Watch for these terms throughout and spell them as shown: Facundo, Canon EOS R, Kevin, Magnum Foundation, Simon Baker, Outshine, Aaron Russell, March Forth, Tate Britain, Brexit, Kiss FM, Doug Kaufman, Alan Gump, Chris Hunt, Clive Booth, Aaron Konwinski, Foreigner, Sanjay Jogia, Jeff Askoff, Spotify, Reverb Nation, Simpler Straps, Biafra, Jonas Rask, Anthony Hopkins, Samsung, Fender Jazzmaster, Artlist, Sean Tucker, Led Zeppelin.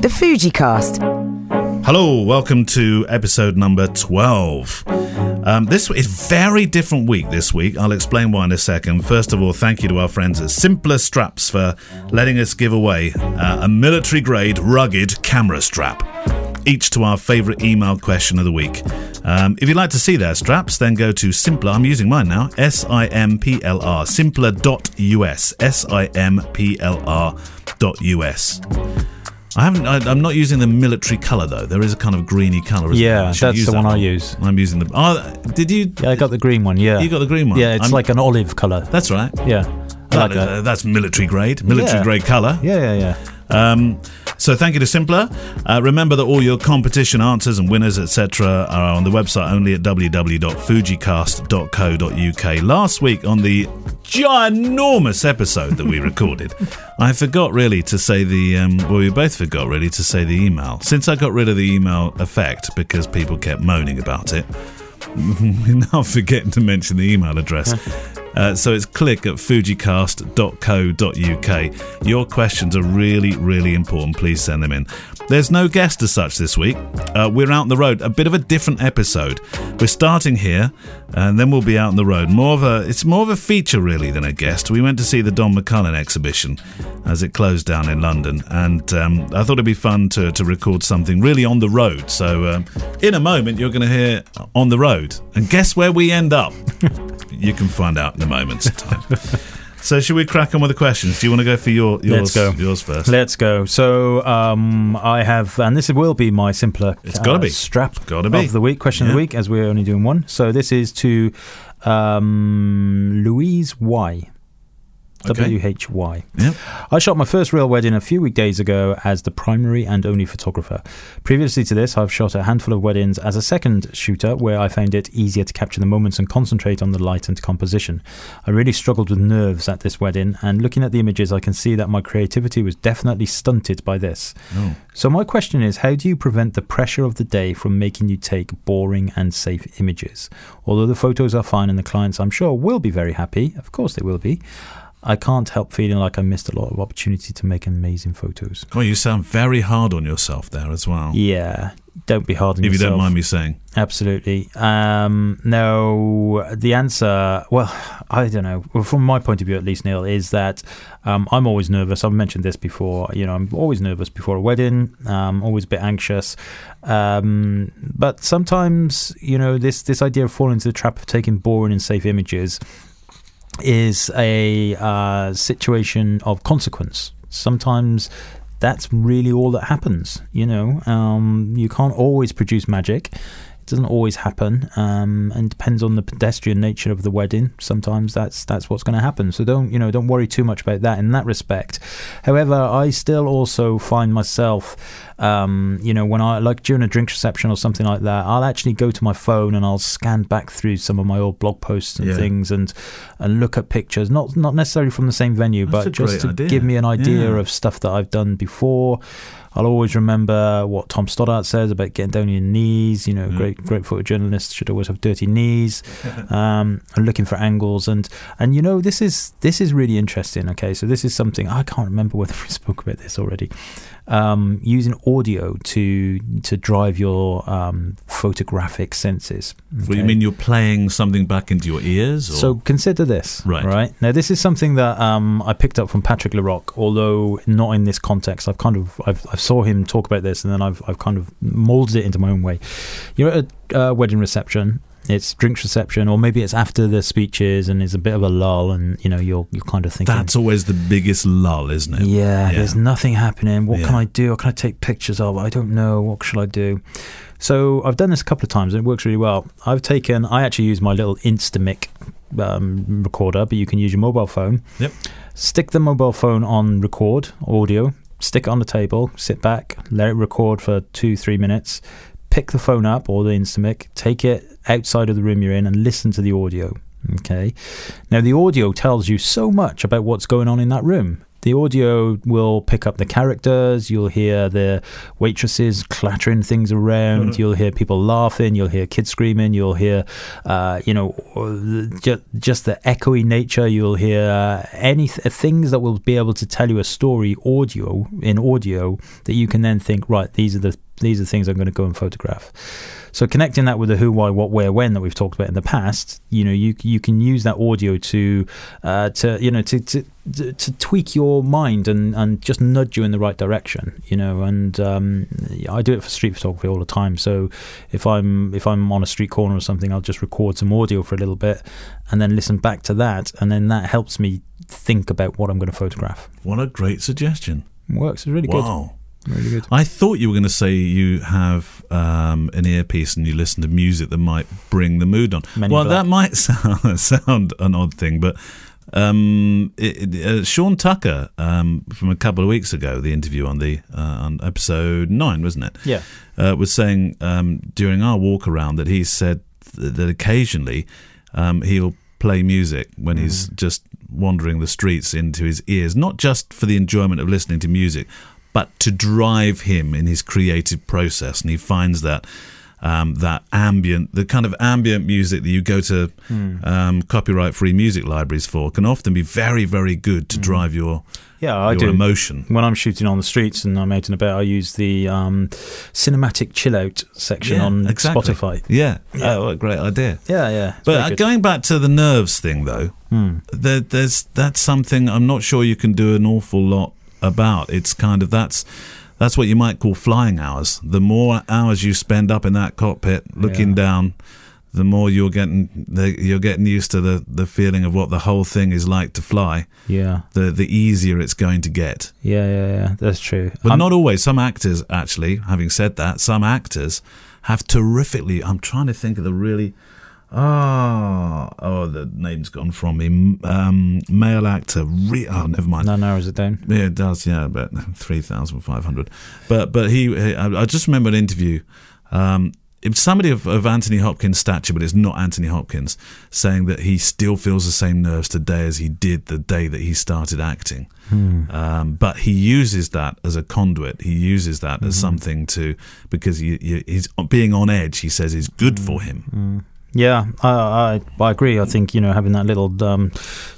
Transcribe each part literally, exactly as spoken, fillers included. The Fujicast. Hello, welcome to episode number twelve. Um, this is a very different week this week. I'll explain why in a second. First of all, thank you to our friends at Simpler Straps for letting us give away uh, a military-grade rugged camera strap, each to our favourite email question of the week. Um, if you'd like to see their straps, then go to Simpler. I'm using mine now. S I M P L R. Simpler dot U S. S I M P L R dot U S. I haven't. I, I'm not using the military colour though. There is a kind of greeny colour. Yeah, that's the one I use. I'm using the. Oh, did you? Yeah, I got the green one. Yeah, you got the green one. Yeah, it's I'm, like an olive colour. That's right. Yeah, I like that, that. Uh, that's military grade. Military yeah. grade colour. Yeah, yeah, yeah. Um, so thank you to Simpler. Uh, remember that all your competition answers and winners, et cetera, are on the website only at w w w dot fujicast dot co dot u k. Last week on the ginormous episode that we recorded, I forgot really to say the um, well we both forgot really to say the email. Since I got rid of the email effect because people kept moaning about it, we're now forgetting to mention the email address. Uh, so it's click at fujicast dot co dot u k. Your questions are really, really important. Please send them in. There's no guest as such this week. Uh, we're out on the road. A bit of a different episode. We're starting here, and then we'll be out on the road. More of a, it's more of a feature, really, than a guest. We went to see the Don McCullin exhibition as it closed down in London, and um, I thought it'd be fun to, to record something really on the road. So um, in a moment, you're going to hear On the Road. And guess where we end up? You can find out in a moment's time. So should we crack on with the questions? Do you want to go for your, yours, Let's go. yours first? Let's go. So um, I have, and this will be my Simpler it's gotta uh, be. strap it's gotta be. of the week, question yeah. of the week, as we're only doing one. So this is to um, Louise Y. Okay. W H Y. Yep. I shot my first real wedding a few weekdays ago as the primary and only photographer. Previously to this, I've shot a handful of weddings as a second shooter, where I found it easier to capture the moments and concentrate on the light and composition. I really struggled with nerves at this wedding, and looking at the images, I can see that my creativity was definitely stunted by this. Oh. So my question is, how do you prevent the pressure of the day from making you take boring and safe images? Although the photos are fine and the clients, I'm sure, will be very happy. Of course they will be. I can't help feeling like I missed a lot of opportunity to make amazing photos. Well, you sound very hard on yourself there as well. Yeah, don't be hard on yourself. If you don't mind me saying. Absolutely. Um, no, the answer, well, I don't know. Well, from my point of view, at least, Neil, is that um, I'm always nervous. I've mentioned this before. You know, I'm always nervous before a wedding. Um, always a bit anxious. Um, but sometimes, you know, this, this idea of falling into the trap of taking boring and safe images is a uh, situation of consequence. Sometimes that's really all that happens, you know. Um, you can't always produce magic. It doesn't always happen, um, and depends on the pedestrian nature of the wedding. Sometimes that's that's what's going to happen. So don't, you know, don't worry too much about that in that respect. However, I still also find myself, um, you know, when I, like during a drink reception or something like that, I'll actually go to my phone and I'll scan back through some of my old blog posts and yeah. things and and look at pictures, not not necessarily from the same venue, that's but just to idea. give me an idea yeah. of stuff that I've done before. I'll always remember what Tom Stoddart says about getting down on your knees. You know, mm. great, great photojournalists should always have dirty knees. Um, and looking for angles, and and you know, this is this is really interesting. Okay, so this is something I can't remember whether we spoke about this already. Um, using audio to to drive your um, photographic senses. Okay? Well, you mean you're playing something back into your ears? Or? So consider this. Right. Right. Now, this is something that um, I picked up from Patrick Laroque, although not in this context. I've kind of I've, I've saw him talk about this, and then I've I've kind of molded it into my own way. You're at a uh, wedding reception. It's drinks reception, or maybe it's after the speeches, and it's a bit of a lull, and you know you're you're kind of thinking that's always the biggest lull, isn't it? Yeah, yeah. There's nothing happening. What yeah. can I do? What can I take pictures of? I don't know. What should I do? So I've done this a couple of times, and it works really well. I've taken. I actually use my little Instamic um, recorder, but you can use your mobile phone. Yep. Stick the mobile phone on record audio. Stick it on the table, sit back, let it record for two, three minutes, pick the phone up or the Instamic, take it outside of the room you're in and listen to the audio. Okay. Now, the audio tells you so much about what's going on in that room. the audio will pick up the characters, you'll hear the waitresses clattering things around, mm-hmm. you'll hear people laughing, you'll hear kids screaming, you'll hear, uh, you know, just, just the echoey nature, you'll hear any th- things that will be able to tell you a story audio in audio that you can then think, right, these are the These are things I'm going to go and photograph. So connecting that with the who, why, what, where, when that we've talked about in the past, you know, you you can use that audio to, uh, to you know, to, to to tweak your mind and and just nudge you in the right direction, you know. And um, I do it for street photography all the time. So if I'm if I'm on a street corner or something, I'll just record some audio for a little bit and then listen back to that, and then that helps me think about what I'm going to photograph. What a great suggestion! It works. It's really wow. good. Wow. Really good. I thought you were going to say you have um, an earpiece and you listen to music that might bring the mood on. Many well, black. That might sound, sound an odd thing, but um, it, uh, Sean Tucker um, from a couple of weeks ago, the interview on the uh, on episode nine, wasn't it? Yeah, uh, was saying um, during our walk around that he said th- that occasionally um, he'll play music when mm. he's just wandering the streets into his ears, not just for the enjoyment of listening to music, but to drive him in his creative process. And he finds that um, that ambient, the kind of ambient music that you go to mm. um, copyright-free music libraries for can often be very, very good to mm. drive your, yeah, I your do. emotion. When I'm shooting on the streets and I'm out and about, I use the um, cinematic chill-out section yeah, on exactly. Spotify. Yeah. yeah. Oh, what a great idea. Yeah, yeah. It's but going back to the nerves thing, though, mm. there, there's that's something I'm not sure you can do an awful lot about. It's kind of that's that's what you might call flying hours. The more hours you spend up in that cockpit looking yeah. down, the more you're getting the, you're getting used to the, the feeling of what the whole thing is like to fly. Yeah, the the easier it's going to get. Yeah, yeah, yeah. That's true. But I'm, not always. Some actors, actually, having said that, some actors have terrifically. I'm trying to think of the really. Oh, oh, the name's gone from me. Um, male actor. Re- oh, never mind. No narrows it down. Yeah, it does. Yeah, about three thousand five hundred. But but he, he, I just remember an interview. Um, it was somebody of, of Anthony Hopkins' stature, but it's not Anthony Hopkins, saying that he still feels the same nerves today as he did the day that he started acting. Hmm. Um, but he uses that as a conduit. He uses that mm-hmm. as something to because he, he, he's being on edge. He says is good mm-hmm. for him. Mm-hmm. Yeah, I, I I agree. I think, you know, having that little um,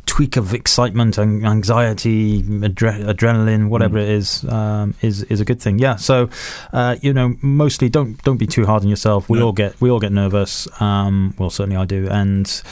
tweak of excitement and anxiety, adre- adrenaline, whatever mm. it is, um, is is a good thing. Yeah. So, uh, you know, mostly don't don't be too hard on yourself. We no. all get we all get nervous. Um, well, certainly I do. And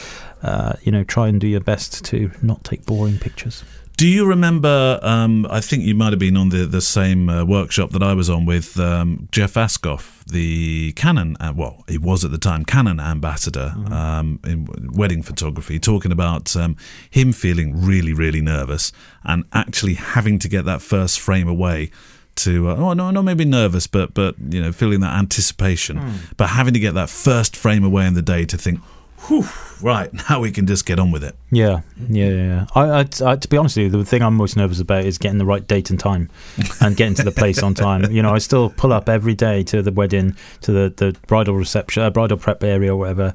uh, you know, try and do your best to not take boring pictures. Do you remember, um, I think you might have been on the, the same uh, workshop that I was on with um, Jeff Askoff, the Canon, uh, well, he was at the time Canon ambassador mm-hmm. um, in wedding photography, talking about um, him feeling really, really nervous and actually having to get that first frame away to, uh, oh, no, not maybe nervous, but, but you know, feeling that anticipation, mm. but having to get that first frame away in the day to think, whew, right, now we can just get on with it. Yeah, yeah, yeah. I, I, I, to be honest with you, the thing I'm most nervous about is getting the right date and time and getting to the place on time. You know, I still pull up every day to the wedding, to the, the bridal reception, uh, bridal prep area or whatever,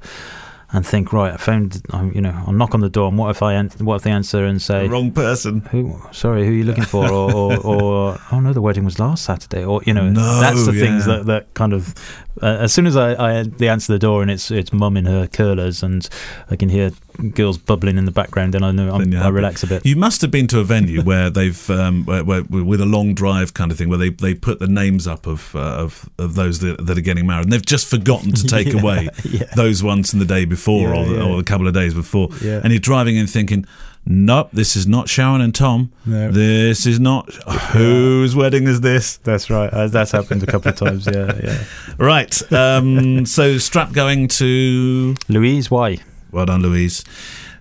and think, right, I found, you know, I'll knock on the door, and what if I, what if they answer and say, the wrong person? Who? Sorry, who are you looking for? Or, or, or oh no, the wedding was last Saturday. Or you know, no, that's the yeah. things that, that kind of. Uh, as soon as I, I they answer the door and it's it's mum in her curlers and I can hear girls bubbling in the background, then I know I'm, I relax a bit. You must have been to a venue where they've um, where, where, with a long drive kind of thing where they, they put the names up of uh, of of those that, that are getting married and they've just forgotten to take yeah, away yeah. those ones from the day before yeah, or, yeah. or a couple of days before, yeah. and you're driving in thinking, nope, this is not Sharon and Tom. No. This is not. Whose wedding is this? That's right. That's happened a couple of times. Yeah, yeah. Right. Um, so strap going to Louise Y. Well done, Louise.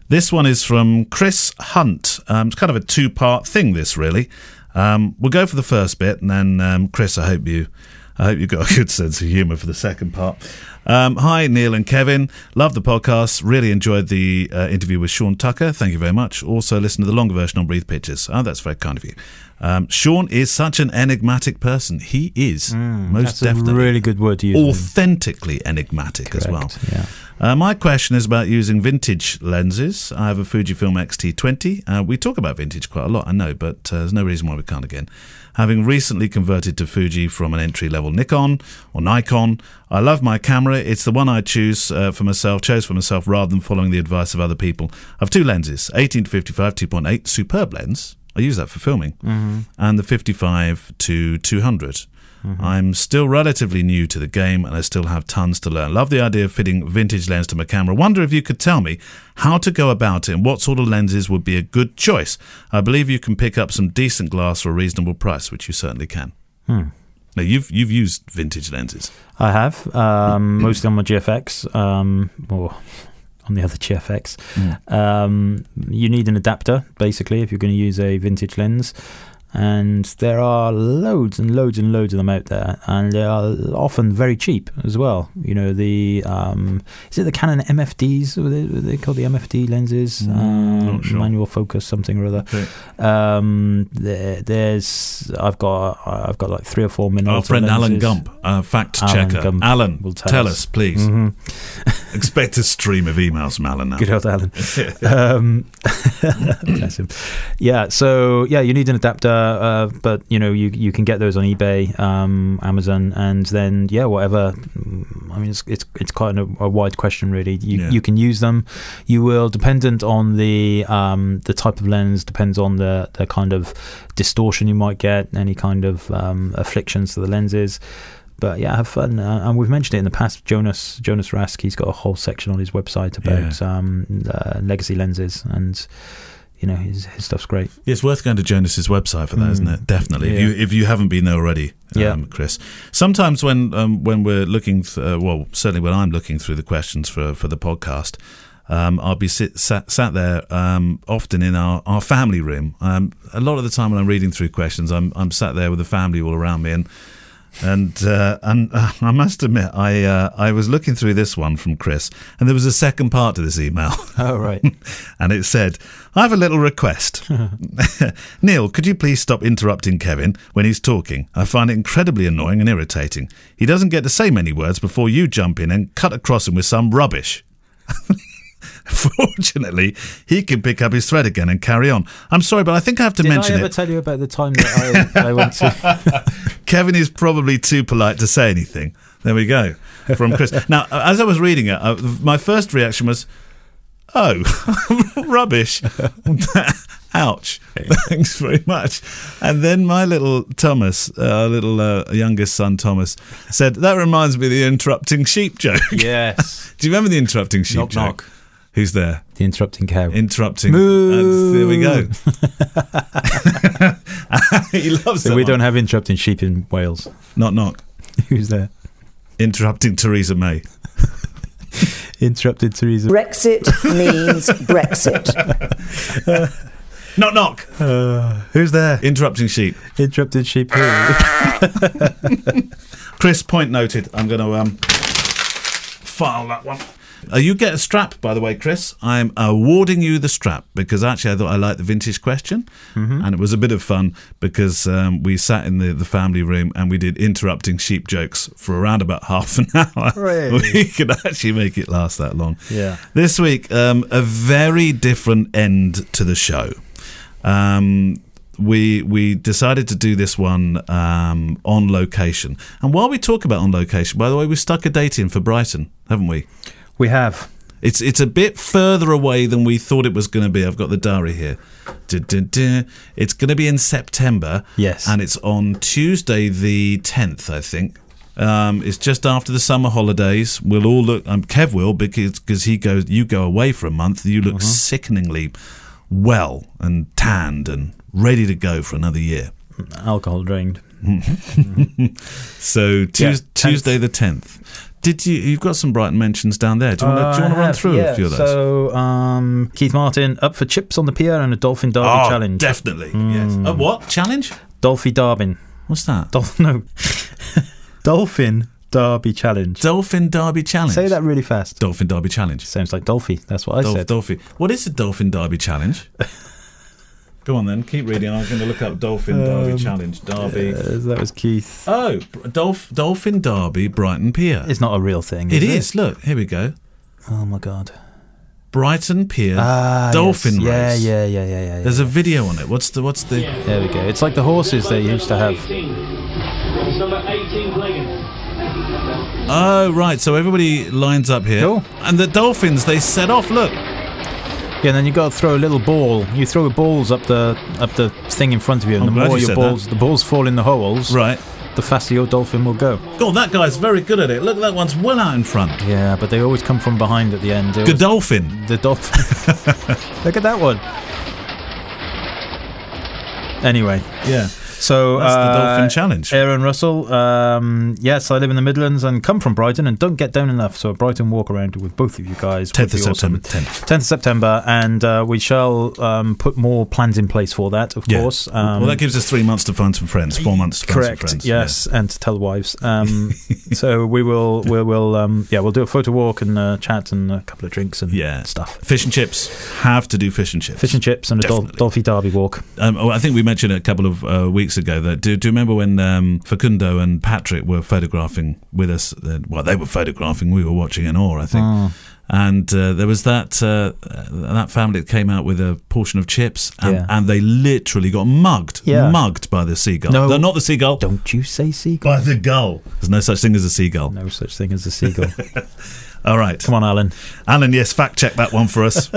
This one is from Chris Hunt. Um, it's kind of a two-part thing. This really. Um, we'll go for the first bit, and then um, Chris, I hope you, I hope you got a good sense of humour for the second part. Um, hi, Neil and Kevin. Love the podcast. Really enjoyed the uh, interview with Sean Tucker. Thank you very much. Also, listen to the longer version on Breathe Pictures. Oh, that's very kind of you. Um, Sean is such an enigmatic person. He is mm, most that's definitely a really good word to use. Authentically enigmatic. Correct, as well. Yeah. Uh, my question is about using vintage lenses. I have a Fujifilm X T twenty. Uh, we talk about vintage quite a lot, I know, but uh, there's no reason why we can't again. Having recently converted to Fuji from an entry-level Nikon or Nikon, I love my camera. It's the one I choose uh, for myself, chose for myself rather than following the advice of other people. I have two lenses, eighteen to fifty-five, two point eight, superb lens. I use that for filming. Mm-hmm. And the fifty-five to two hundred. Mm-hmm. I'm still relatively new to the game and I still have tons to learn. Love the idea of fitting vintage lens to my camera. Wonder if you could tell me how to go about it and what sort of lenses would be a good choice. I believe you can pick up some decent glass for a reasonable price, which you certainly can. Hmm. Now, you've you've used vintage lenses. I have, um, mostly on my G F X, um, or on the other G F X. Mm. Um, you need an adapter, basically, if you're going to use a vintage lens. And there are loads and loads and loads of them out there, and they are often very cheap as well. You know, the um, is it the Canon M F Ds? Were they, were they called the M F D lenses? Mm, um, not sure. Manual focus, something or other. Okay. Um, there, there's I've got I've got like three or four Minolta. Our friend lenses. Alan Gump, uh, fact checker. Gump Alan, will tell, tell us. us, please. Mm-hmm. Expect a stream of emails from Alan now. Good old Alan. um, bless him. Yeah. So yeah, you need an adapter. Uh, but you know you you can get those on eBay, um, Amazon, and then yeah, whatever. I mean, it's it's it's quite a, a wide question, really. You yeah. you can use them. You will, dependent on the um, the type of lens, depends on the the kind of distortion you might get, any kind of um, afflictions to the lenses. But yeah, have fun. Uh, and we've mentioned it in the past. Jonas Jonas Rask, he's got a whole section on his website about yeah. um, uh, legacy lenses and. You know, his, his stuff's great. It's worth going to Jonas's website for that, mm. isn't it? Definitely. Yeah. If you if you haven't been there already, um, yeah. Chris. Sometimes when um, when we're looking, th- uh, well, certainly when I'm looking through the questions for for the podcast, um, I'll be sit, sat sat there um, often in our, our family room. Um, a lot of the time when I'm reading through questions, I'm I'm sat there with the family all around me, and and uh, and uh, I must admit, I uh, I was looking through this one from Chris, and there was a second part to this email. Oh right, and it said. I have a little request. Neil, could you please stop interrupting Kevin when he's talking? I find it incredibly annoying and irritating. He doesn't get to say many words before you jump in and cut across him with some rubbish. Fortunately, he can pick up his thread again and carry on. I'm sorry, but I think I have to Did mention it. Did I ever it. tell you about the time that I, I went to... Kevin is probably too polite to say anything. There we go. From Chris. Now, as I was reading it, I, my first reaction was... Oh, rubbish. Ouch. Thanks very much. And then my little Thomas, our uh, little uh, youngest son, Thomas, said, that reminds me of the interrupting sheep joke. Yes. Do you remember the interrupting sheep knock, joke? Knock. Who's there? The interrupting cow. Interrupting. Moo. And there we go. He loves so that. We one. Don't have interrupting sheep in Wales. Knock, knock. Who's there? Interrupting Theresa May. Interrupted Theresa. Brexit means Brexit. uh, knock, knock. Uh, who's there? Interrupting sheep. Interrupted sheep. Chris, point noted. I'm going to um, file that one. Uh, you get a strap, by the way, Chris. I'm awarding you the strap because actually I thought I liked the vintage question, mm-hmm. and it was a bit of fun because um, we sat in the, the family room and we did interrupting sheep jokes for around about half an hour. Really? We could actually make it last that long. Yeah. This week, um, a very different end to the show. Um, we we decided to do this one um, on location. And while we talk about on location, by the way, we stuck a date in for Brighton, haven't we? We have. It's it's a bit further away than we thought it was going to be. I've got the diary here. Du, du, du. It's going to be in September. Yes. And it's on Tuesday the tenth, I think. Um, it's just after the summer holidays. We'll all look... Um, Kev will, because cause he goes, you go away for a month. You look uh-huh. sickeningly well and tanned and ready to go for another year. Alcohol drained. So tu- yeah, Tuesday the tenth. Did you? You've got some Brighton mentions down there. Do you want to, uh, do you want to run through yeah. a few of those? So um, Keith Martin up for chips on the pier and a dolphin derby oh, challenge. Definitely. Mm. Yes. A what challenge? Dolphin derby. What's that? Dol- no. Dolphin derby challenge. Dolphin derby challenge. Say that really fast. Dolphin derby challenge. Sounds like Dolphy. That's what I Dolph- said. Dolphy. What is the dolphin derby challenge? Go on then, keep reading. I'm going to look up Dolphin Derby um, Challenge. Derby. Uh, that was Keith. Oh, Dolph- Dolphin Derby Brighton Pier. It's not a real thing, is it? It is. Look, here we go. Oh, my God. Brighton Pier ah, Dolphin yes. Race. Yeah, yeah, yeah, yeah, yeah. There's yeah. a video on it. What's the... What's the? There we go. It's like the horses they used to have. It's number eighteen Blagan. Oh, right. So everybody lines up here. Cool. And the dolphins, they set off. Look. Yeah, and then you got to throw a little ball. You throw balls up the up the thing in front of you, and I'm the more you your balls, that. the balls fall in the holes. Right. The faster your dolphin will go. Oh, that guy's very good at it. Look, that one's well out in front. Yeah, but they always come from behind at the end. It Godolphin. The dolphin. Look at that one. Anyway. Yeah. So that's uh, the dolphin challenge. Aaron Russell. Um, yes, I live in the Midlands and come from Brighton and don't get down enough. So a Brighton walk around with both of you guys. Tenth of September. Tenth of September, and uh, we shall um, put more plans in place for that, of yeah. course. Um, well, that gives us three months to find some friends, four months to correct, find some friends. Yes, yeah. and to tell wives. Um, so we will, we will, um, yeah, we'll do a photo walk and uh, chat and a couple of drinks and yeah. stuff. Fish and chips. Have to do fish and chips. Fish and chips and Definitely. a Dol- Dolphy Derby walk. Um, oh, I think we mentioned a couple of uh, weeks. ago that do, do you remember when um, Facundo and Patrick were photographing with us? Well, they were photographing, we were watching in awe, I think. Oh. And uh, there was that uh, that family that came out with a portion of chips, and, yeah. and they literally got mugged, yeah. mugged by the seagull. No, no, not the seagull. Don't you say seagull. By the gull. There's no such thing as a seagull. No such thing as a seagull. All right. Come on, Alan. Alan, yes, fact check that one for us.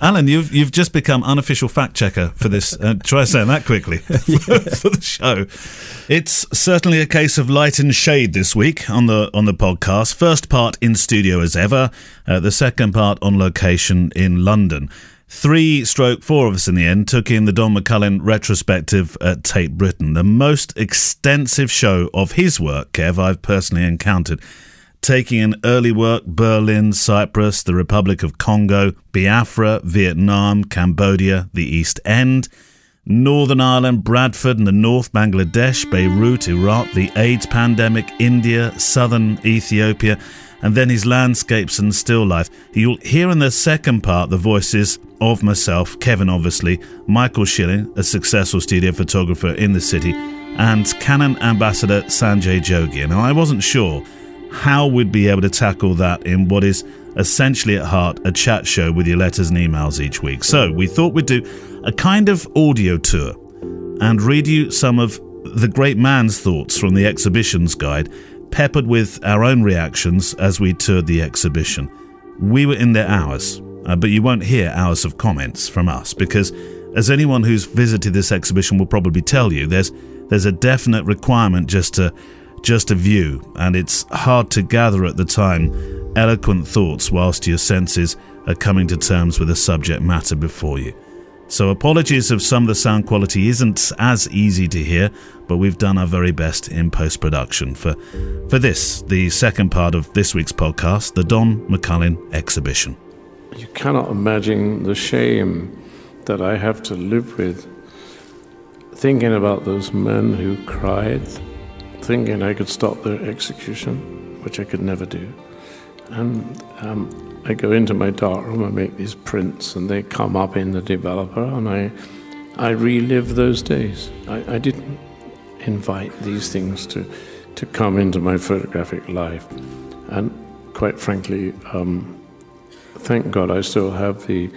Alan, you've you've just become unofficial fact checker for this. Uh, try saying that quickly for, for the show. It's certainly a case of light and shade this week on the on the podcast. First part in studio as ever. Uh, the second part on location in London. Three stroke four of us in the end took in the Don McCullin retrospective at Tate Britain, the most extensive show of his work, Kev, I've personally encountered. Taking in early work, Berlin, Cyprus, the Republic of Congo, Biafra, Vietnam, Cambodia, the East End, Northern Ireland, Bradford and the North, Bangladesh, Beirut, Iraq, the AIDS pandemic, India, southern Ethiopia, and then his landscapes and still life. You'll hear in the second part the voices of myself, Kevin obviously, Michael Schilling, a successful studio photographer in the city, and Canon Ambassador Sanjay Jogia. Now, I wasn't sure how we'd be able to tackle that in what is essentially at heart a chat show with your letters and emails each week. So we thought we'd do a kind of audio tour and read you some of the great man's thoughts from the exhibition's guide, peppered with our own reactions as we toured the exhibition. We were in there hours, uh, but you won't hear hours of comments from us because, as anyone who's visited this exhibition will probably tell you, there's there's a definite requirement just to just a view, and it's hard to gather at the time eloquent thoughts whilst your senses are coming to terms with the subject matter before you. So apologies if some of the sound quality isn't as easy to hear, but we've done our very best in post-production for, for this, the second part of this week's podcast, the Don McCullin Exhibition. You cannot imagine the shame that I have to live with thinking about those men who cried, thinking I could stop their execution, which I could never do. And um, I go into my darkroom, I make these prints, and they come up in the developer, and I I relive those days. I, I didn't invite these things to, to come into my photographic life. And quite frankly, um, thank God I still have the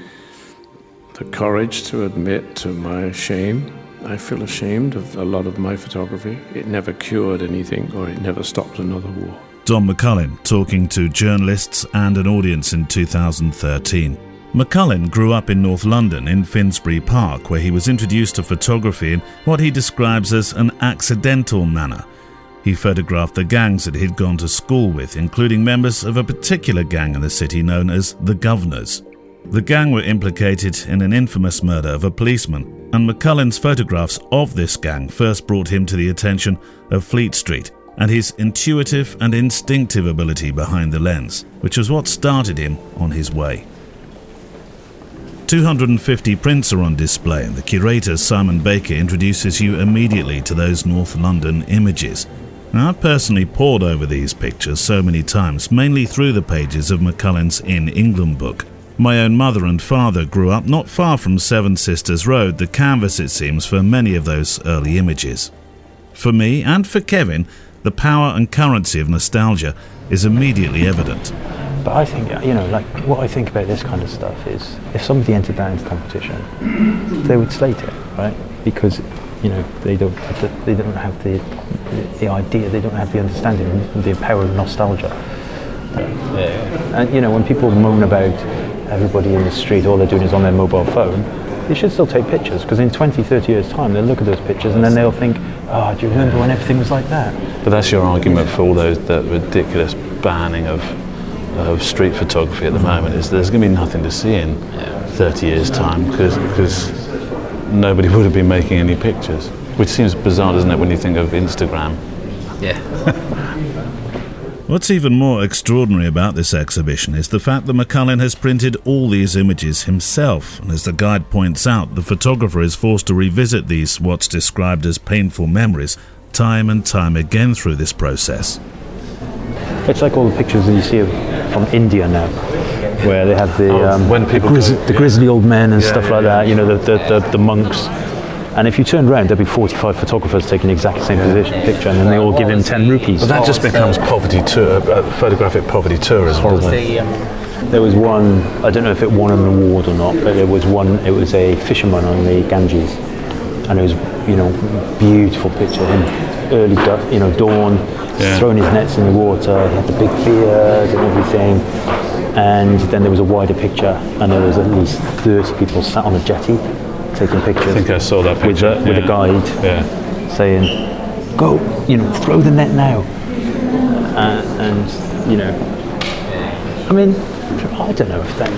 the courage to admit to my shame. I feel ashamed of a lot of my photography. It never cured anything, or it never stopped another war. Don McCullin talking to journalists and an audience in two thousand thirteen. McCullin grew up in North London in Finsbury Park, where he was introduced to photography in what he describes as an accidental manner. He photographed the gangs that he'd gone to school with, including members of a particular gang in the city known as the Governors. The gang were implicated in an infamous murder of a policeman, and McCullin's photographs of this gang first brought him to the attention of Fleet Street and his intuitive and instinctive ability behind the lens, which was what started him on his way. two hundred fifty prints are on display, and the curator Simon Baker introduces you immediately to those North London images. Now, I've personally pored over these pictures so many times, mainly through the pages of McCullin's In England book. My own mother and father grew up not far from Seven Sisters Road, the canvas, it seems, for many of those early images. For me, and for Kevin, the power and currency of nostalgia is immediately evident. But I think, you know, like, what I think about this kind of stuff is, if somebody entered that into competition, they would slate it, right? Because, you know, they don't, they don't have the, the idea, they don't have the understanding, the power of nostalgia. Yeah. And, you know, when people moan about everybody in the street, all they're doing is on their mobile phone, they should still take pictures, because in twenty, thirty years' time, they'll look at those pictures and then they'll think, oh, do you remember when everything was like that? But that's your argument for all those, that ridiculous banning of of street photography at the moment, is there's going to be nothing to see in thirty years' time, because nobody would have been making any pictures. Which seems bizarre, doesn't it, when you think of Instagram? Yeah. What's even more extraordinary about this exhibition is the fact that McCullin has printed all these images himself, and as the guide points out, the photographer is forced to revisit these, what's described as painful memories, time and time again through this process. It's like all the pictures that you see of, from India now, where they have the, um, when people the, grizz- the grizzly old men and yeah, stuff yeah, like yeah. that, you know, the, the, the, the monks. And if you turn around, there'll be forty-five photographers taking exactly the same position, picture, and then they all give him ten rupees. But that just becomes poverty tour, uh, photographic poverty tourism, doesn't it? There was one, I don't know if it won an award or not, but there was one, it was a fisherman on the Ganges, and it was, you know, beautiful picture, him early, you know, dawn, yeah. throwing his nets in the water, he had the big beard and everything, and then there was a wider picture, and there was at least thirty people sat on a jetty taking pictures. I think I saw that picture. With, a, with yeah. a guide yeah. saying, go, you know, throw the net now. Uh, and, you know, I mean, I don't know if that,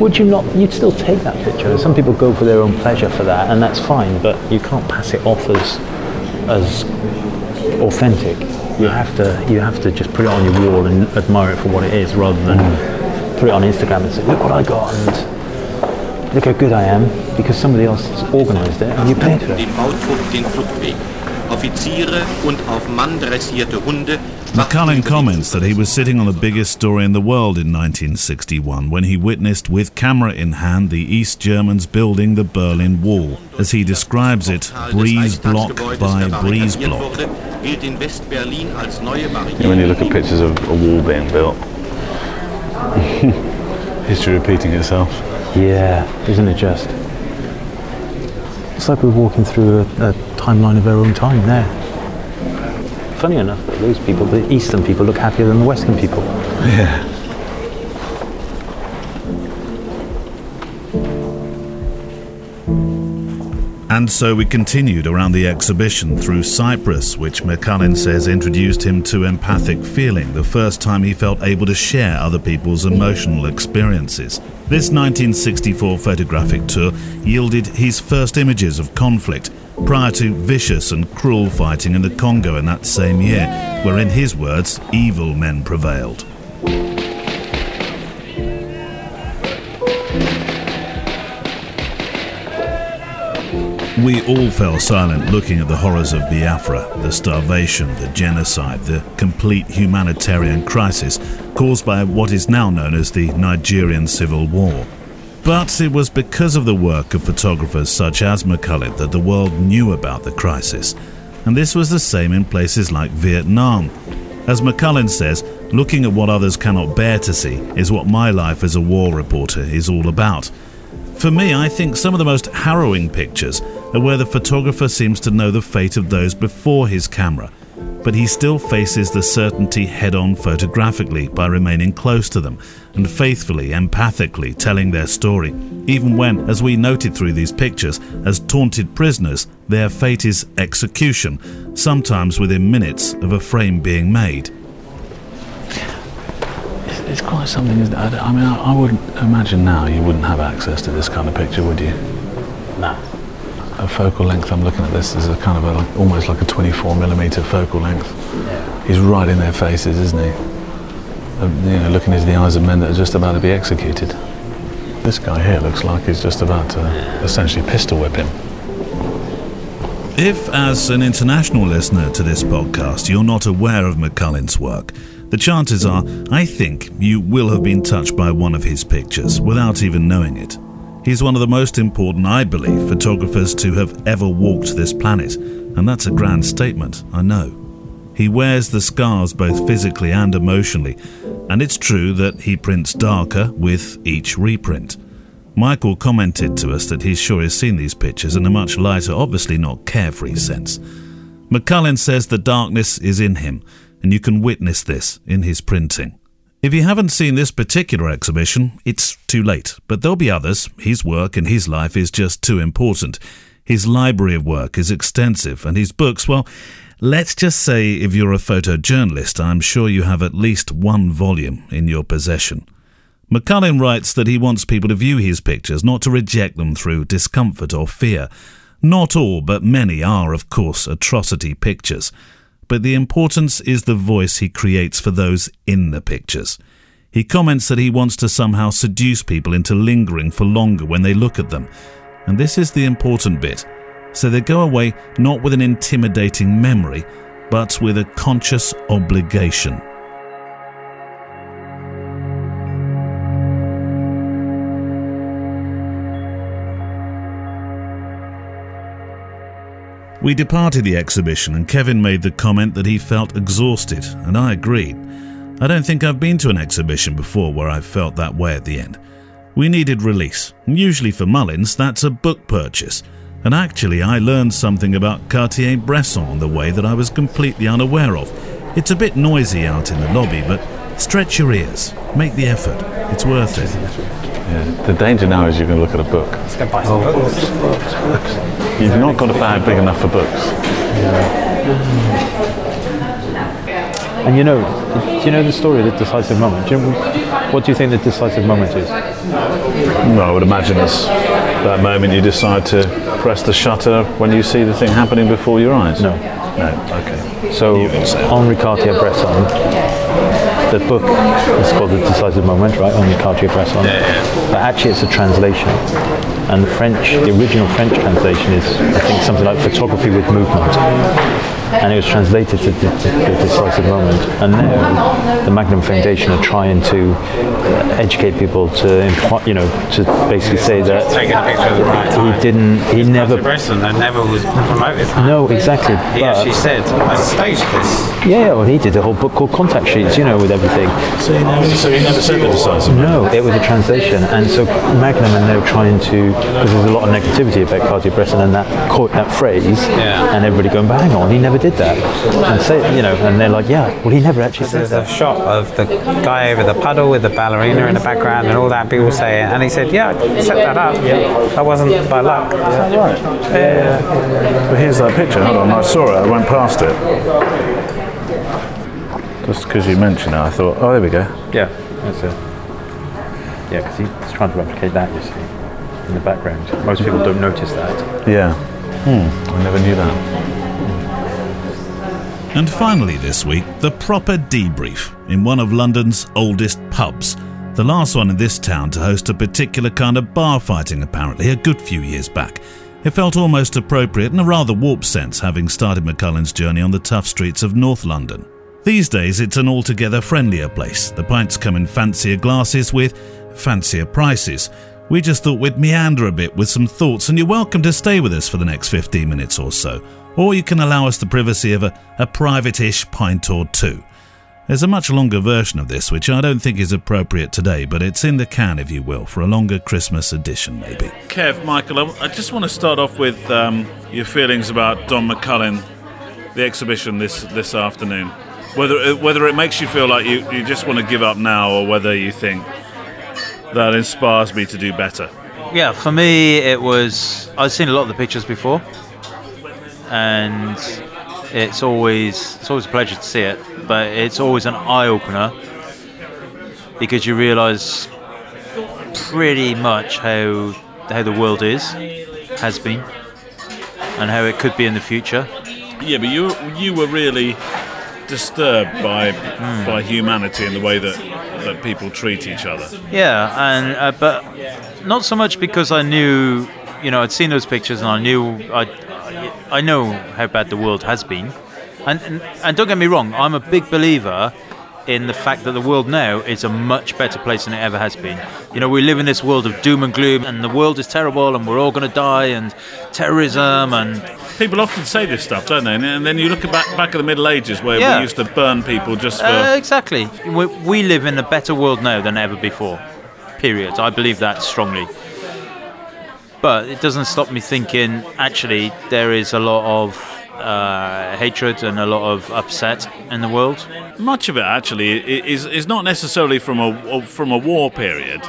would you not, you'd still take that picture. Some people go for their own pleasure for that, and that's fine, but you can't pass it off as, as authentic. You have to, you have to just put it on your wall and admire it for what it is, rather than mm. put it on Instagram and say, look what I got, and look how good I am, because somebody else has organised it and you paid for it. McCullin comments that he was sitting on the biggest story in the world in nineteen sixty-one when he witnessed, with camera in hand, the East Germans building the Berlin Wall. As he describes it, breeze block by breeze block. When you look at pictures of a wall being built, history repeating itself. Yeah, isn't it just? It's like we're walking through a, a timeline of our own time there. Funny enough, that those people, the Eastern people, look happier than the Western people. Yeah. And so we continued around the exhibition through Cyprus, which McCullin says introduced him to empathic feeling, the first time he felt able to share other people's emotional experiences. This nineteen sixty-four photographic tour yielded his first images of conflict, prior to vicious and cruel fighting in the Congo in that same year, where, in his words, evil men prevailed. We all fell silent looking at the horrors of Biafra, the starvation, the genocide, the complete humanitarian crisis caused by what is now known as the Nigerian Civil War. But it was because of the work of photographers such as McCullin that the world knew about the crisis. And this was the same in places like Vietnam. As McCullin says, looking at what others cannot bear to see is what my life as a war reporter is all about. For me, I think some of the most harrowing pictures are where the photographer seems to know the fate of those before his camera, but he still faces the certainty head-on photographically by remaining close to them and faithfully, empathically telling their story, even when, as we noted through these pictures, as taunted prisoners, their fate is execution, sometimes within minutes of a frame being made. It's quite something, isn't it? I mean, I, I would imagine now you wouldn't have access to this kind of picture, would you? No. A focal length, I'm looking at this, is a kind of a, like, almost like a twenty-four millimeter focal length. Yeah. He's right in their faces, isn't he? And, you know, looking into the eyes of men that are just about to be executed. This guy here looks like he's just about to essentially pistol whip him. If, as an international listener to this podcast, you're not aware of McCullin's work, the chances are, I think, you will have been touched by one of his pictures without even knowing it. He's one of the most important, I believe, photographers to have ever walked this planet, and that's a grand statement, I know. He wears the scars both physically and emotionally, and it's true that he prints darker with each reprint. Michael commented to us that he's sure he's seen these pictures in a much lighter, obviously not carefree sense. McCullin says the darkness is in him, and you can witness this in his printing. If you haven't seen this particular exhibition, it's too late, but there'll be others. His work and his life is just too important. His library of work is extensive, and his books, well, let's just say if you're a photojournalist, I'm sure you have at least one volume in your possession. McCullin writes that he wants people to view his pictures, not to reject them through discomfort or fear. Not all, but many are, of course, atrocity pictures. But the importance is the voice he creates for those in the pictures. He comments that he wants to somehow seduce people into lingering for longer when they look at them. And this is the important bit. So they go away not with an intimidating memory, but with a conscious obligation. We departed the exhibition and Kevin made the comment that he felt exhausted, and I agreed. I don't think I've been to an exhibition before where I've felt that way at the end. We needed release, and usually for Mullins that's a book purchase, and actually I learned something about Cartier-Bresson on the way that I was completely unaware of. It's a bit noisy out in the lobby, but stretch your ears, make the effort, it's worth it. Yeah. The danger now is you can look at a book. Let's go buy some oh, books. books, books, books. You've not got a bag big enough for books. Yeah. And you know, do you know the story of the decisive moment? Do you, what do you think the decisive moment is? Well, I would imagine it's that moment you decide to press the shutter when you see the thing happening before your eyes. No. No, okay. So, Henri Cartier-Bresson, the book is called The Decisive Moment, right? Henri Cartier-Bresson. Yeah, yeah. But actually it's a translation. And the French, the original French translation is, I think, something like photography with movement. And it was translated to the, to the decisive moment. And now the Magnum Foundation are trying to uh, educate people to, impl- you know, to basically say that taking a picture at the right time. He didn't, he it's never. Person that never was promoted. No, exactly. He actually said, I staged this. Yeah, well, he did a whole book called Contact Sheets, you know, with everything. So he never, so he never said the decisive moment. No, it was a translation. And so Magnum are now trying to, because there's a lot of negativity about Cartier-Bresson and that quote, that phrase, yeah. And everybody going, hang on, he never did that, and say, you know, and they're like, yeah, well, he never actually said that. There's a shot of the guy over the puddle with the ballerina in the background and all that, people say it, and he said, yeah, I set that up, yeah. That wasn't by luck. Yeah, right. Yeah. But here's that picture, hold on, I saw it, I went past it. Just because you mentioned it, I thought, oh, there we go. Yeah, that's it. Yeah, because he's trying to replicate that, you see, in the background. Most people don't notice that. Yeah. Hmm. I never knew that. And finally this week, the proper debrief in one of London's oldest pubs. The last one in this town to host a particular kind of bar fighting, apparently, a good few years back. It felt almost appropriate in a rather warped sense, having started McCullin's journey on the tough streets of North London. These days, it's an altogether friendlier place. The pints come in fancier glasses with fancier prices. We just thought we'd meander a bit with some thoughts, and you're welcome to stay with us for the next fifteen minutes or so. Or you can allow us the privacy of a, a private-ish pint or two. There's a much longer version of this, which I don't think is appropriate today, but it's in the can, if you will, for a longer Christmas edition, maybe. Kev, Michael, I just want to start off with um, your feelings about Don McCullin, the exhibition this, this afternoon. Whether it, whether it makes you feel like you, you just want to give up now, or whether you think that inspires me to do better. Yeah, for me, it was... I've seen a lot of the pictures before. And it's always it's always a pleasure to see it, but it's always an eye-opener because you realise pretty much how how the world is, has been, and how it could be in the future. Yeah, but you you were really disturbed by mm. by humanity and the way that, that people treat each other. Yeah, and uh, but not so much because I knew, you know, I'd seen those pictures and I knew I. I know how bad the world has been, and, and and don't get me wrong, I'm a big believer in the fact that the world now is a much better place than it ever has been. You know, we live in this world of doom and gloom, and the world is terrible, and we're all going to die, and terrorism, and... People often say this stuff, don't they? And then you look back back at the Middle Ages, where yeah. we used to burn people just for... Uh, exactly. We, we live in a better world now than ever before, period. I believe that strongly. But it doesn't stop me thinking, actually, there is a lot of uh, hatred and a lot of upset in the world. Much of it, actually, is is not necessarily from a from a war period.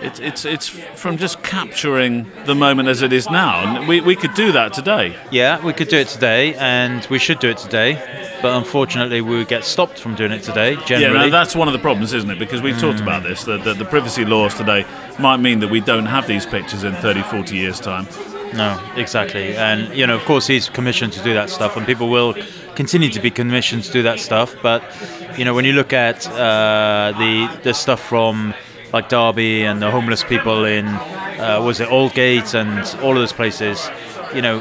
It's it's it's from just capturing the moment as it is now. And we we could do that today. Yeah, we could do it today, and we should do it today. But unfortunately, we get stopped from doing it today, generally. Yeah, no, that's one of the problems, isn't it? Because we've mm. talked about this, that the, the privacy laws today might mean that we don't have these pictures in thirty, forty years' time. No, exactly. And, you know, of course, he's commissioned to do that stuff, and people will continue to be commissioned to do that stuff. But, you know, when you look at uh, the, the stuff from, like, Derby and the homeless people in, uh, was it Aldgate and all of those places, you know,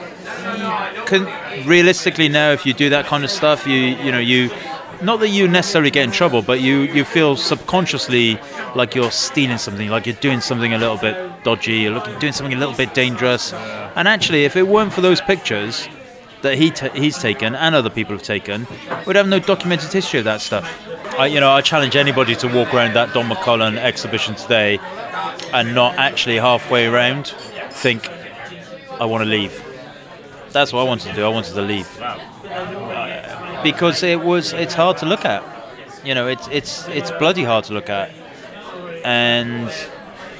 can... realistically now, if you do that kind of stuff, you you know you not that you necessarily get in trouble, but you you feel subconsciously like you're stealing something, like you're doing something a little bit dodgy, you're looking, doing something a little bit dangerous. And actually, if it weren't for those pictures that he t he's taken and other people have taken, we'd have no documented history of that stuff. I, you know, I challenge anybody to walk around that Don McCullin exhibition today and not actually halfway around think, I want to leave. That's what I wanted to do. I wanted to leave because it was it's hard to look at. You know, it's it's it's bloody hard to look at. And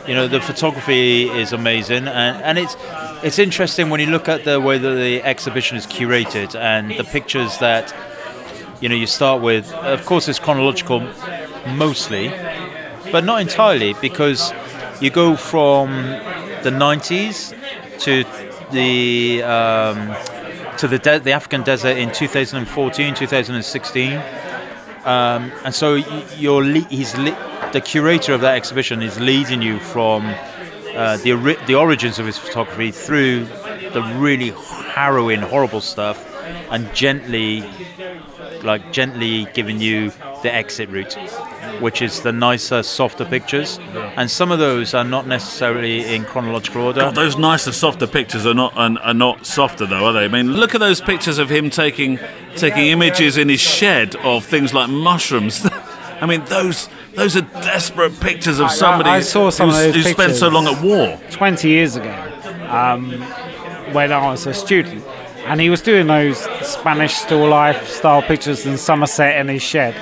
you know, the photography is amazing, and, and it's it's interesting when you look at the way that the exhibition is curated and the pictures that, you know, you start with. Of course, it's chronological mostly, but not entirely, because you go from the nineties to the um, to the de the African desert in two thousand fourteen, two thousand sixteen, um, and so you're le he's le the curator of that exhibition is leading you from uh, the ori the origins of his photography through the really harrowing, horrible stuff, and gently, like gently giving you the exit route, which is the nicer, softer pictures. And some of those are not necessarily in chronological order. God, those nicer, softer pictures are not are not softer, though, are they? I mean, look at those pictures of him taking taking images in his shed of things like mushrooms. I mean, those those are desperate pictures of somebody I, I saw some who's, of those who spent so long at war. Twenty years ago, um, when I was a student, and he was doing those Spanish still life style pictures in Somerset in his shed.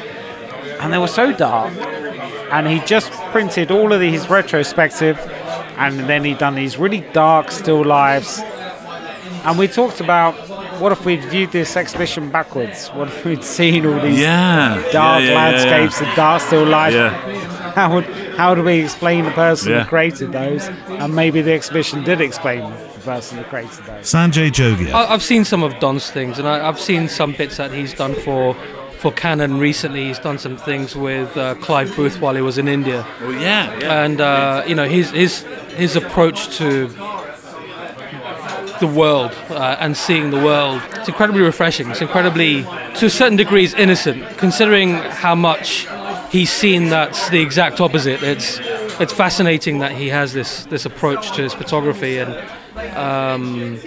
And they were so dark, and he just printed all of his retrospective, and then he done these really dark still lives. And we talked about, what if we'd viewed this exhibition backwards? What if we'd seen all these yeah. dark yeah, yeah, landscapes yeah, yeah. and dark still lives? Yeah. How would how do we explain the person yeah. who created those? And maybe the exhibition did explain the person who created those. Sanjay Jogia. I've seen some of Don's things, and I've seen some bits that he's done for. For Canon recently, he's done some things with uh, Clive Booth while he was in India. Well, yeah, yeah, and uh, you know, his his his approach to the world uh, and seeing the world. It's incredibly refreshing. It's incredibly, to a certain degree, is innocent, considering how much he's seen. That's the exact opposite. It's it's fascinating that he has this this approach to his photography, and um,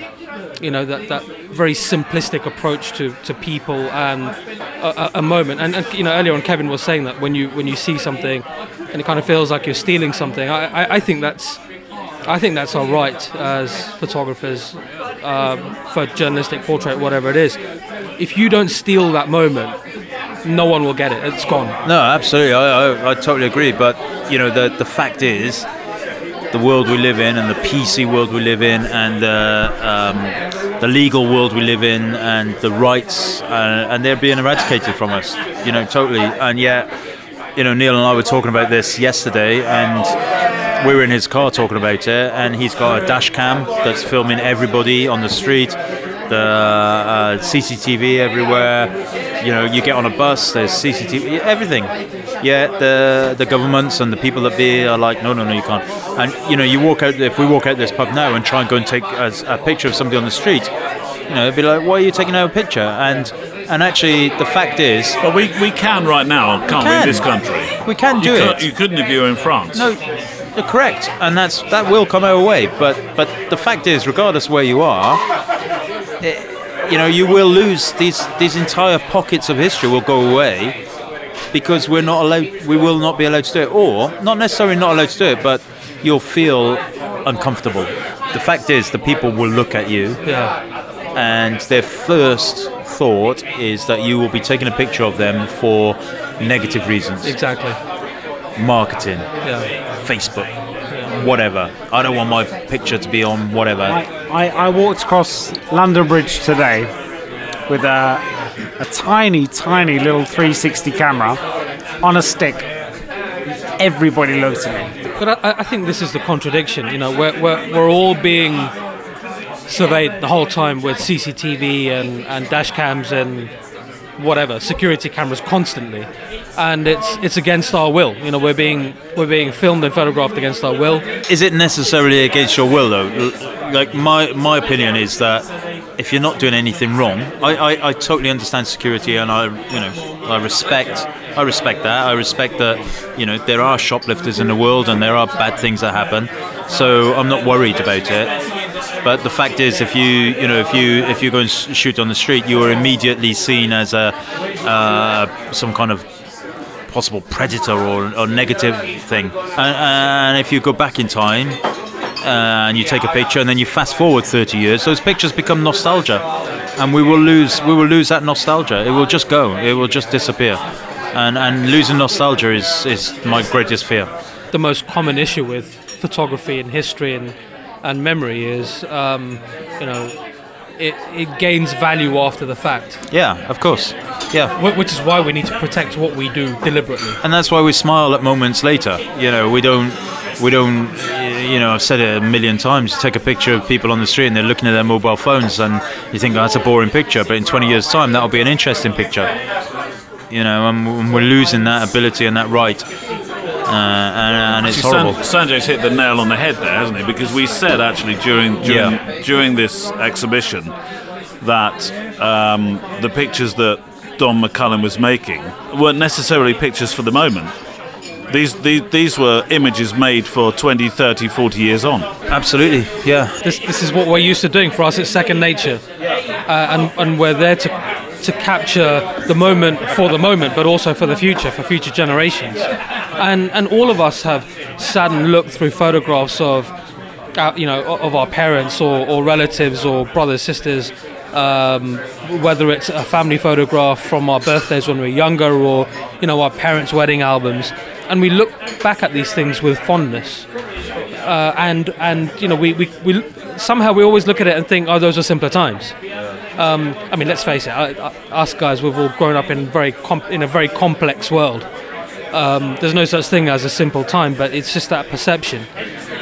you know, that that very simplistic approach to to people and. A, a moment, and, and you know, earlier on Kevin was saying that when you when you see something, and it kind of feels like you're stealing something. I, I, I think that's, I think that's our right as photographers, uh, for journalistic portrait, whatever it is. If you don't steal that moment, no one will get it. It's gone. No, absolutely, I, I, I totally agree. But you know, the the fact is, the world we live in, and the P C world we live in, and the um, the legal world we live in, and the rights, uh, and they're being eradicated from us, you know, totally. And yet, you know, Neil and I were talking about this yesterday, and we were in his car talking about it, and he's got a dash cam that's filming everybody on the street, the uh, C C T V everywhere. You know, you get on a bus, there's C C T V, everything. Yeah, the the governments and the people that be are like, no, no, no, you can't. And you know, you walk out. If we walk out this pub now and try and go and take a, a picture of somebody on the street, you know, they'd be like, why are you taking out a picture? And and actually the fact is... Well, we, we can right now, can't we, can. in this country? We can do you it. You couldn't if you were in France. No, you're correct, and that's that will come our way, but, but the fact is, regardless where you are, it, you know, you will lose, these, these entire pockets of history will go away because we're not allowed, we will not be allowed to do it, or not necessarily not allowed to do it, but you'll feel uncomfortable. The fact is, the people will look at you, yeah. and their first thought is that you will be taking a picture of them for negative reasons. Exactly. Marketing, yeah. Facebook, yeah. whatever. I don't want my picture to be on whatever. I, I, I walked across London Bridge today with a, a tiny, tiny little three sixty camera on a stick. Everybody looked at me. But I, I think this is the contradiction, you know, we're, we're, we're all being surveyed the whole time with C C T V and, and dash cams and whatever, security cameras constantly. And it's it's against our will, you know, we're being we're being filmed and photographed against our will. Is it necessarily against your will, though? Like, my, my opinion is that if you're not doing anything wrong, I, I, I totally understand security, and I, you know, I respect... I respect that. I respect that, you know, there are shoplifters in the world and there are bad things that happen. So I'm not worried about it. But the fact is, if you, you know, if you if you go and shoot on the street, you are immediately seen as a uh, some kind of possible predator or, or negative thing. And, and if you go back in time and you take a picture and then you fast forward thirty years, those pictures become nostalgia, and we will lose we will lose that nostalgia. It will just go. It will just disappear. And, and losing nostalgia is, is my greatest fear. The most common issue with photography and history and, and memory is, um, you know, it, it gains value after the fact. Yeah, of course. Yeah. Which is why we need to protect what we do deliberately. And that's why we smile at moments later. You know, we don't, we don't, you know, I've said it a million times, take a picture of people on the street and they're looking at their mobile phones and you think, oh, that's a boring picture, but in twenty years' time, that'll be an interesting picture. You know, and we're losing that ability and that right, uh, and, and it's horrible. San- Sanjay's hit the nail on the head there, hasn't he? Because we said actually during during, yeah. during this exhibition that um, the pictures that Don McCullin was making weren't necessarily pictures for the moment. These, these these were images made for twenty, thirty, forty years on. Absolutely, yeah. This this is what we're used to doing. For us, it's second nature, uh, and and we're there to. to capture the moment for the moment, but also for the future, for future generations. And and all of us have sat and looked through photographs of, uh, you know, of our parents or, or relatives or brothers, sisters, um, whether it's a family photograph from our birthdays when we were younger or, you know, our parents' wedding albums. And we look back at these things with fondness. Uh, and, and you know, we, we, we somehow we always look at it and think, oh, those were simpler times. Um, I mean, let's face it. I, I, us guys, we've all grown up in very comp- in a very complex world. Um, there's no such thing as a simple time, but it's just that perception.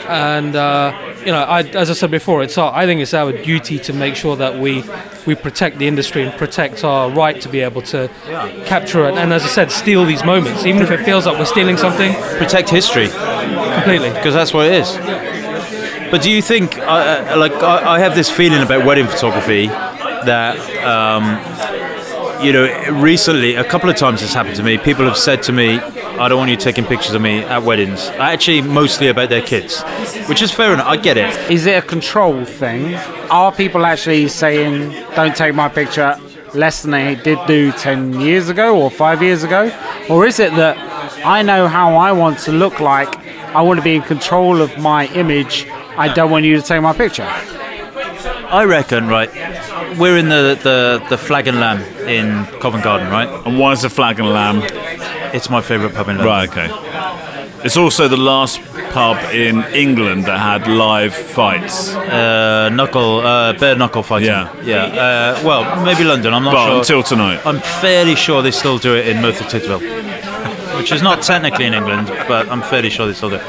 And uh, you know, I, as I said before, it's our, I think it's our duty to make sure that we we protect the industry and protect our right to be able to yeah. capture it. And as I said, steal these moments, even if it feels like we're stealing something. Protect history completely, because that's what it is. But do you think, uh, like, I, I have this feeling about wedding photography. That um, you know, recently a couple of times this happened to me. People have said to me, "I don't want you taking pictures of me at weddings." Actually, mostly about their kids, which is fair enough. I get it. Is it a control thing? Are people actually saying, "Don't take my picture," less than they did do ten years ago or five years ago? Or is it that I know how I want to look like? I want to be in control of my image. I don't want you to take my picture. I reckon, right? We're in the, the, the Flag and Lamb in Covent Garden, right? And why is the Flag and Lamb? It's my favourite pub in London. Right, okay. It's also the last pub in England that had live fights. Uh, knuckle, uh, bare knuckle fighting. Yeah. yeah. Uh, well, maybe London, I'm not but sure. But until tonight. I'm fairly sure they still do it in Merthyr Tydfil, which is not technically in England, but I'm fairly sure they still do it.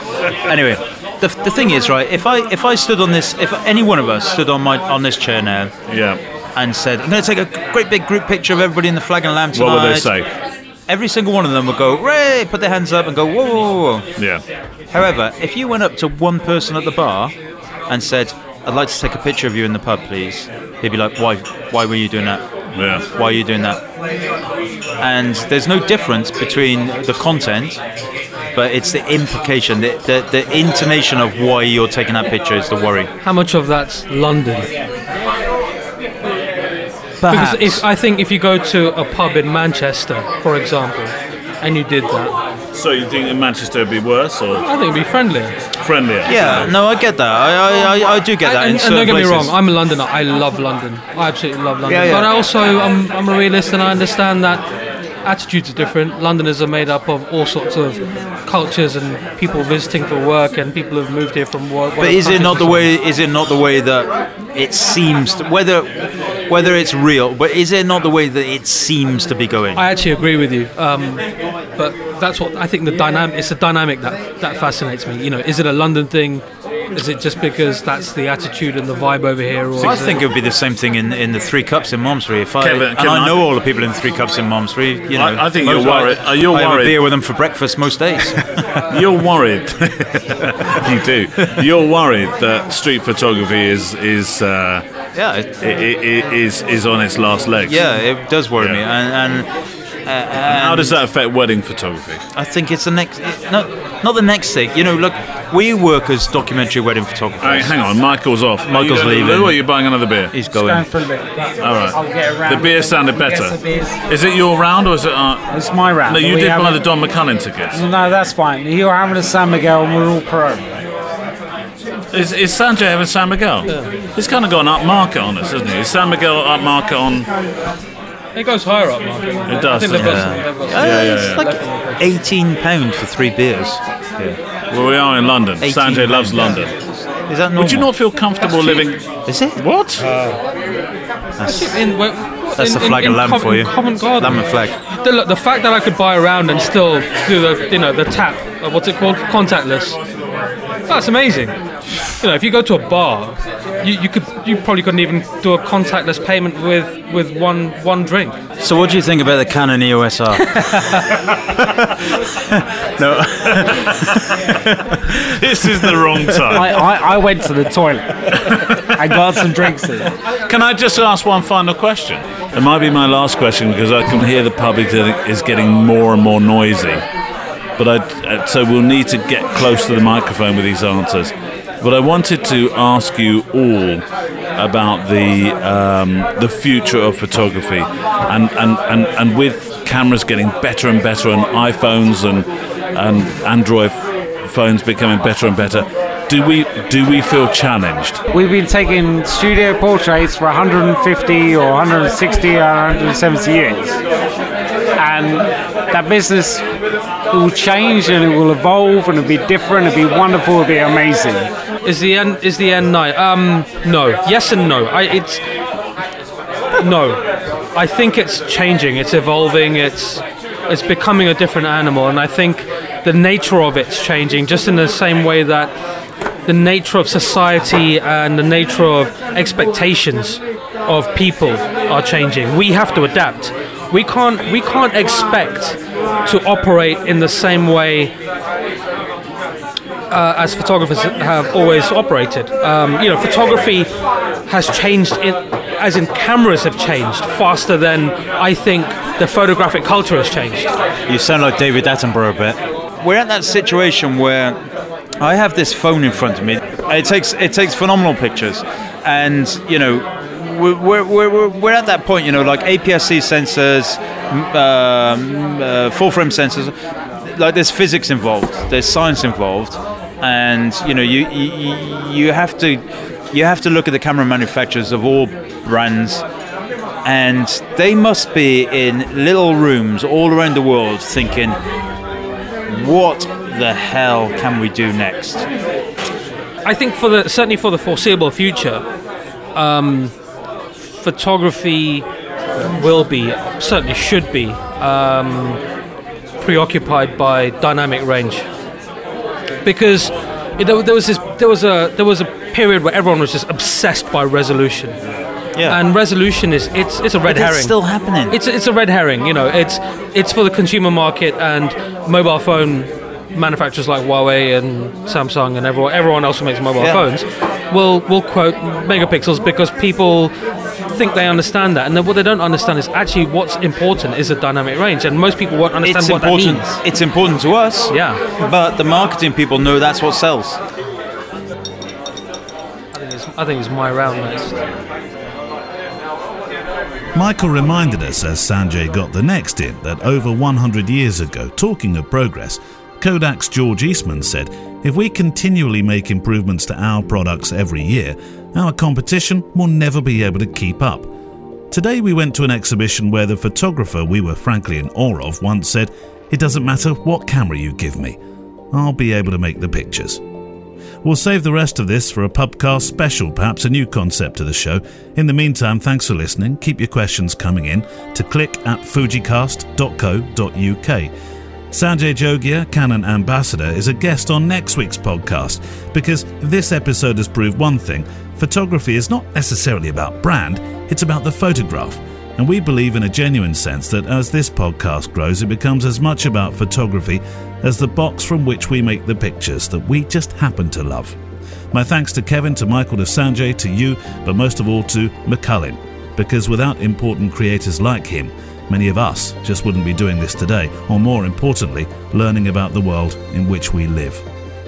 Anyway. The, the thing is, right, if I if I stood on this, if any one of us stood on my on this chair now yeah. and said, I'm going to take a great big group picture of everybody in the Flag and Lamb tonight. What would they say? Every single one of them would go, hooray, put their hands up and go, whoa, whoa, whoa. Yeah. However, if you went up to one person at the bar and said, I'd like to take a picture of you in the pub, please, he'd be like, why, why were you doing that? yeah. while you're doing that. And there's no difference between the content, but it's the implication, the, the, the intonation of why you're taking that picture is the worry. How much of that's London? Perhaps. Because if, I think if you go to a pub in Manchester, for example, and you did that. So you think in Manchester it'd be worse, or? I think it'd be friendlier. Friendlier. Yeah, no, I get that. I, I, I do get I, that. And, in certain and don't get places. me wrong, I'm a Londoner. I love London. I absolutely love London. Yeah, yeah. But I also, I'm, I'm a realist, and I understand that attitudes are different. Londoners are made up of all sorts of cultures and people visiting for work and people who've moved here from work. But is it not the way? Is it not the way that it seems? To, whether. Whether it's real, but is it not the way that it seems to be going? I actually agree with you, um, but that's what I think the dynamic. It's the dynamic that that fascinates me. You know, is it a London thing? Is it just because that's the attitude and the vibe over here? Or I think it would be the same thing in, in the Three Cups in Malmesbury. If I, Kevin, and I, I know all the people in Three Cups in Malmesbury. You know, I, I think you're worried. Are you worried? I have a beer with them for breakfast most days. You're worried. You do. You're worried that street photography is is uh, yeah it, it, it is is on its last legs. Yeah, it does worry yeah. me. And, and Uh, and how does that affect wedding photography? I think it's the next, no, not the next thing. You know, look, we work as documentary wedding photographers. All right, hang on, Michael's off. Michael's are leaving. Lou, are you buying another beer? He's going. Stand for a bit. All right. I'll get around. The beer sounded better. Is it your round or is it? Our... It's my round. No, you did buy the Don McCullin tickets. No, that's fine. You're having a San Miguel, and we're all pro. Is, is Sanjay having San Miguel? Yeah. It's kind of gone upmarket on us, isn't it? Is San Miguel upmarket on? It goes higher up, Mark. It does. I think yeah. Best, yeah, yeah, yeah. It's like eighteen pounds for three beers. Yeah. Well, we are in London. Sanjay loves London. Yeah. Is that normal? Would you not feel comfortable living... Is it? What? Uh, that's that's, in, well, that's in, a flag in, and lamb Co- for you. Covent Garden. Lamb and flag. The, look, the fact that I could buy around and still do the, you know, the tap, uh, what's it called? Contactless. That's amazing. You know, if you go to a bar, you, you could you probably couldn't even do a contactless payment with, with one one drink. So what do you think about the Canon E O S R? No, this is the wrong time. I, I, I went to the toilet. I got some drinks in. Can I just ask one final question? It might be my last question because I can hear the public is getting more and more noisy. But I so we'll need to get close to the microphone with these answers. But I wanted to ask you all about the um, the future of photography, and, and, and, and with cameras getting better and better, and iPhones and and Android phones becoming better and better, do we do we feel challenged? We've been taking studio portraits for one hundred fifty or one hundred sixty or one hundred seventy years, and that business will change and it will evolve and it'll be different. It'll be wonderful. It'll be amazing. Is the end? Is the end night? Um, no. Yes and no. I, it's no. I think it's changing. It's evolving. It's it's becoming a different animal. And I think the nature of it's changing, just in the same way that the nature of society and the nature of expectations of people are changing. We have to adapt. We can't. We can't expect to operate in the same way. Uh, as photographers have always operated. Um, you know, photography has changed, in, as in cameras have changed, faster than I think the photographic culture has changed. You sound like David Attenborough a bit. We're at that situation where I have this phone in front of me. It takes it takes phenomenal pictures. And, you know, we're, we're, we're, we're at that point, you know, like A P S C sensors, um, uh, full-frame sensors, like there's physics involved, there's science involved. And you know, you, you you have to you have to look at the camera manufacturers of all brands, and they must be in little rooms all around the world thinking, what the hell can we do next? I think for the certainly for the foreseeable future, um, photography will be certainly should be um, preoccupied by dynamic range. Because it, there was this, there was a there was a period where everyone was just obsessed by resolution, yeah. And resolution is it's it's a red herring. It's still happening. It's it's a red herring. You know, it's it's for the consumer market and mobile phone manufacturers like Huawei and Samsung and everyone everyone else who makes mobile yeah. phones will will quote megapixels because people think they understand that, and then what they don't understand is actually what's important is a dynamic range, and most people won't understand it's what important. that means. It's important to us, yeah, but the marketing people know that's what sells. I think it's, I think it's my round next. Michael reminded us as Sanjay got the next in that over one hundred years ago, talking of progress, Kodak's George Eastman said, if we continually make improvements to our products every year, our competition will never be able to keep up. Today we went to an exhibition where the photographer we were frankly in awe of once said, it doesn't matter what camera you give me, I'll be able to make the pictures. We'll save the rest of this for a pubcast special, perhaps a new concept to the show. In the meantime, thanks for listening. Keep your questions coming in to click at fujicast dot co dot uk. Sanjay Jogia, Canon Ambassador, is a guest on next week's podcast because this episode has proved one thing. Photography is not necessarily about brand, it's about the photograph. And we believe in a genuine sense that as this podcast grows, it becomes as much about photography as the box from which we make the pictures that we just happen to love. My thanks to Kevin, to Michael, to Sanjay, to you, but most of all to McCullin, because without important creators like him, many of us just wouldn't be doing this today, or more importantly, learning about the world in which we live.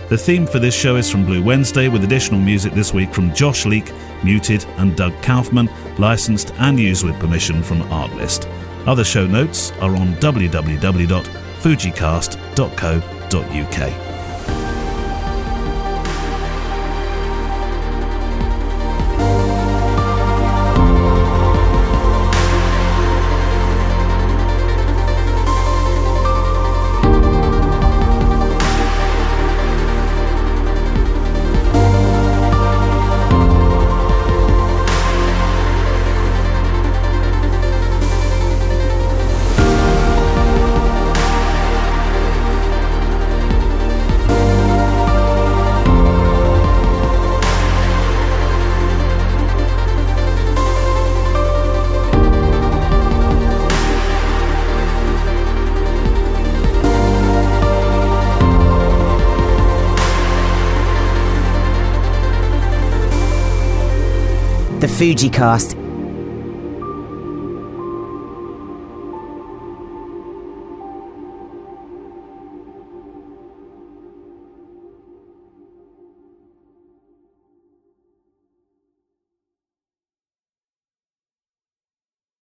The theme for this show is from Blue Wednesday, with additional music this week from Josh Leake, Muted, and Doug Kaufman, licensed and used with permission from Artlist. Other show notes are on w w w dot fujicast dot co dot uk. Fujicast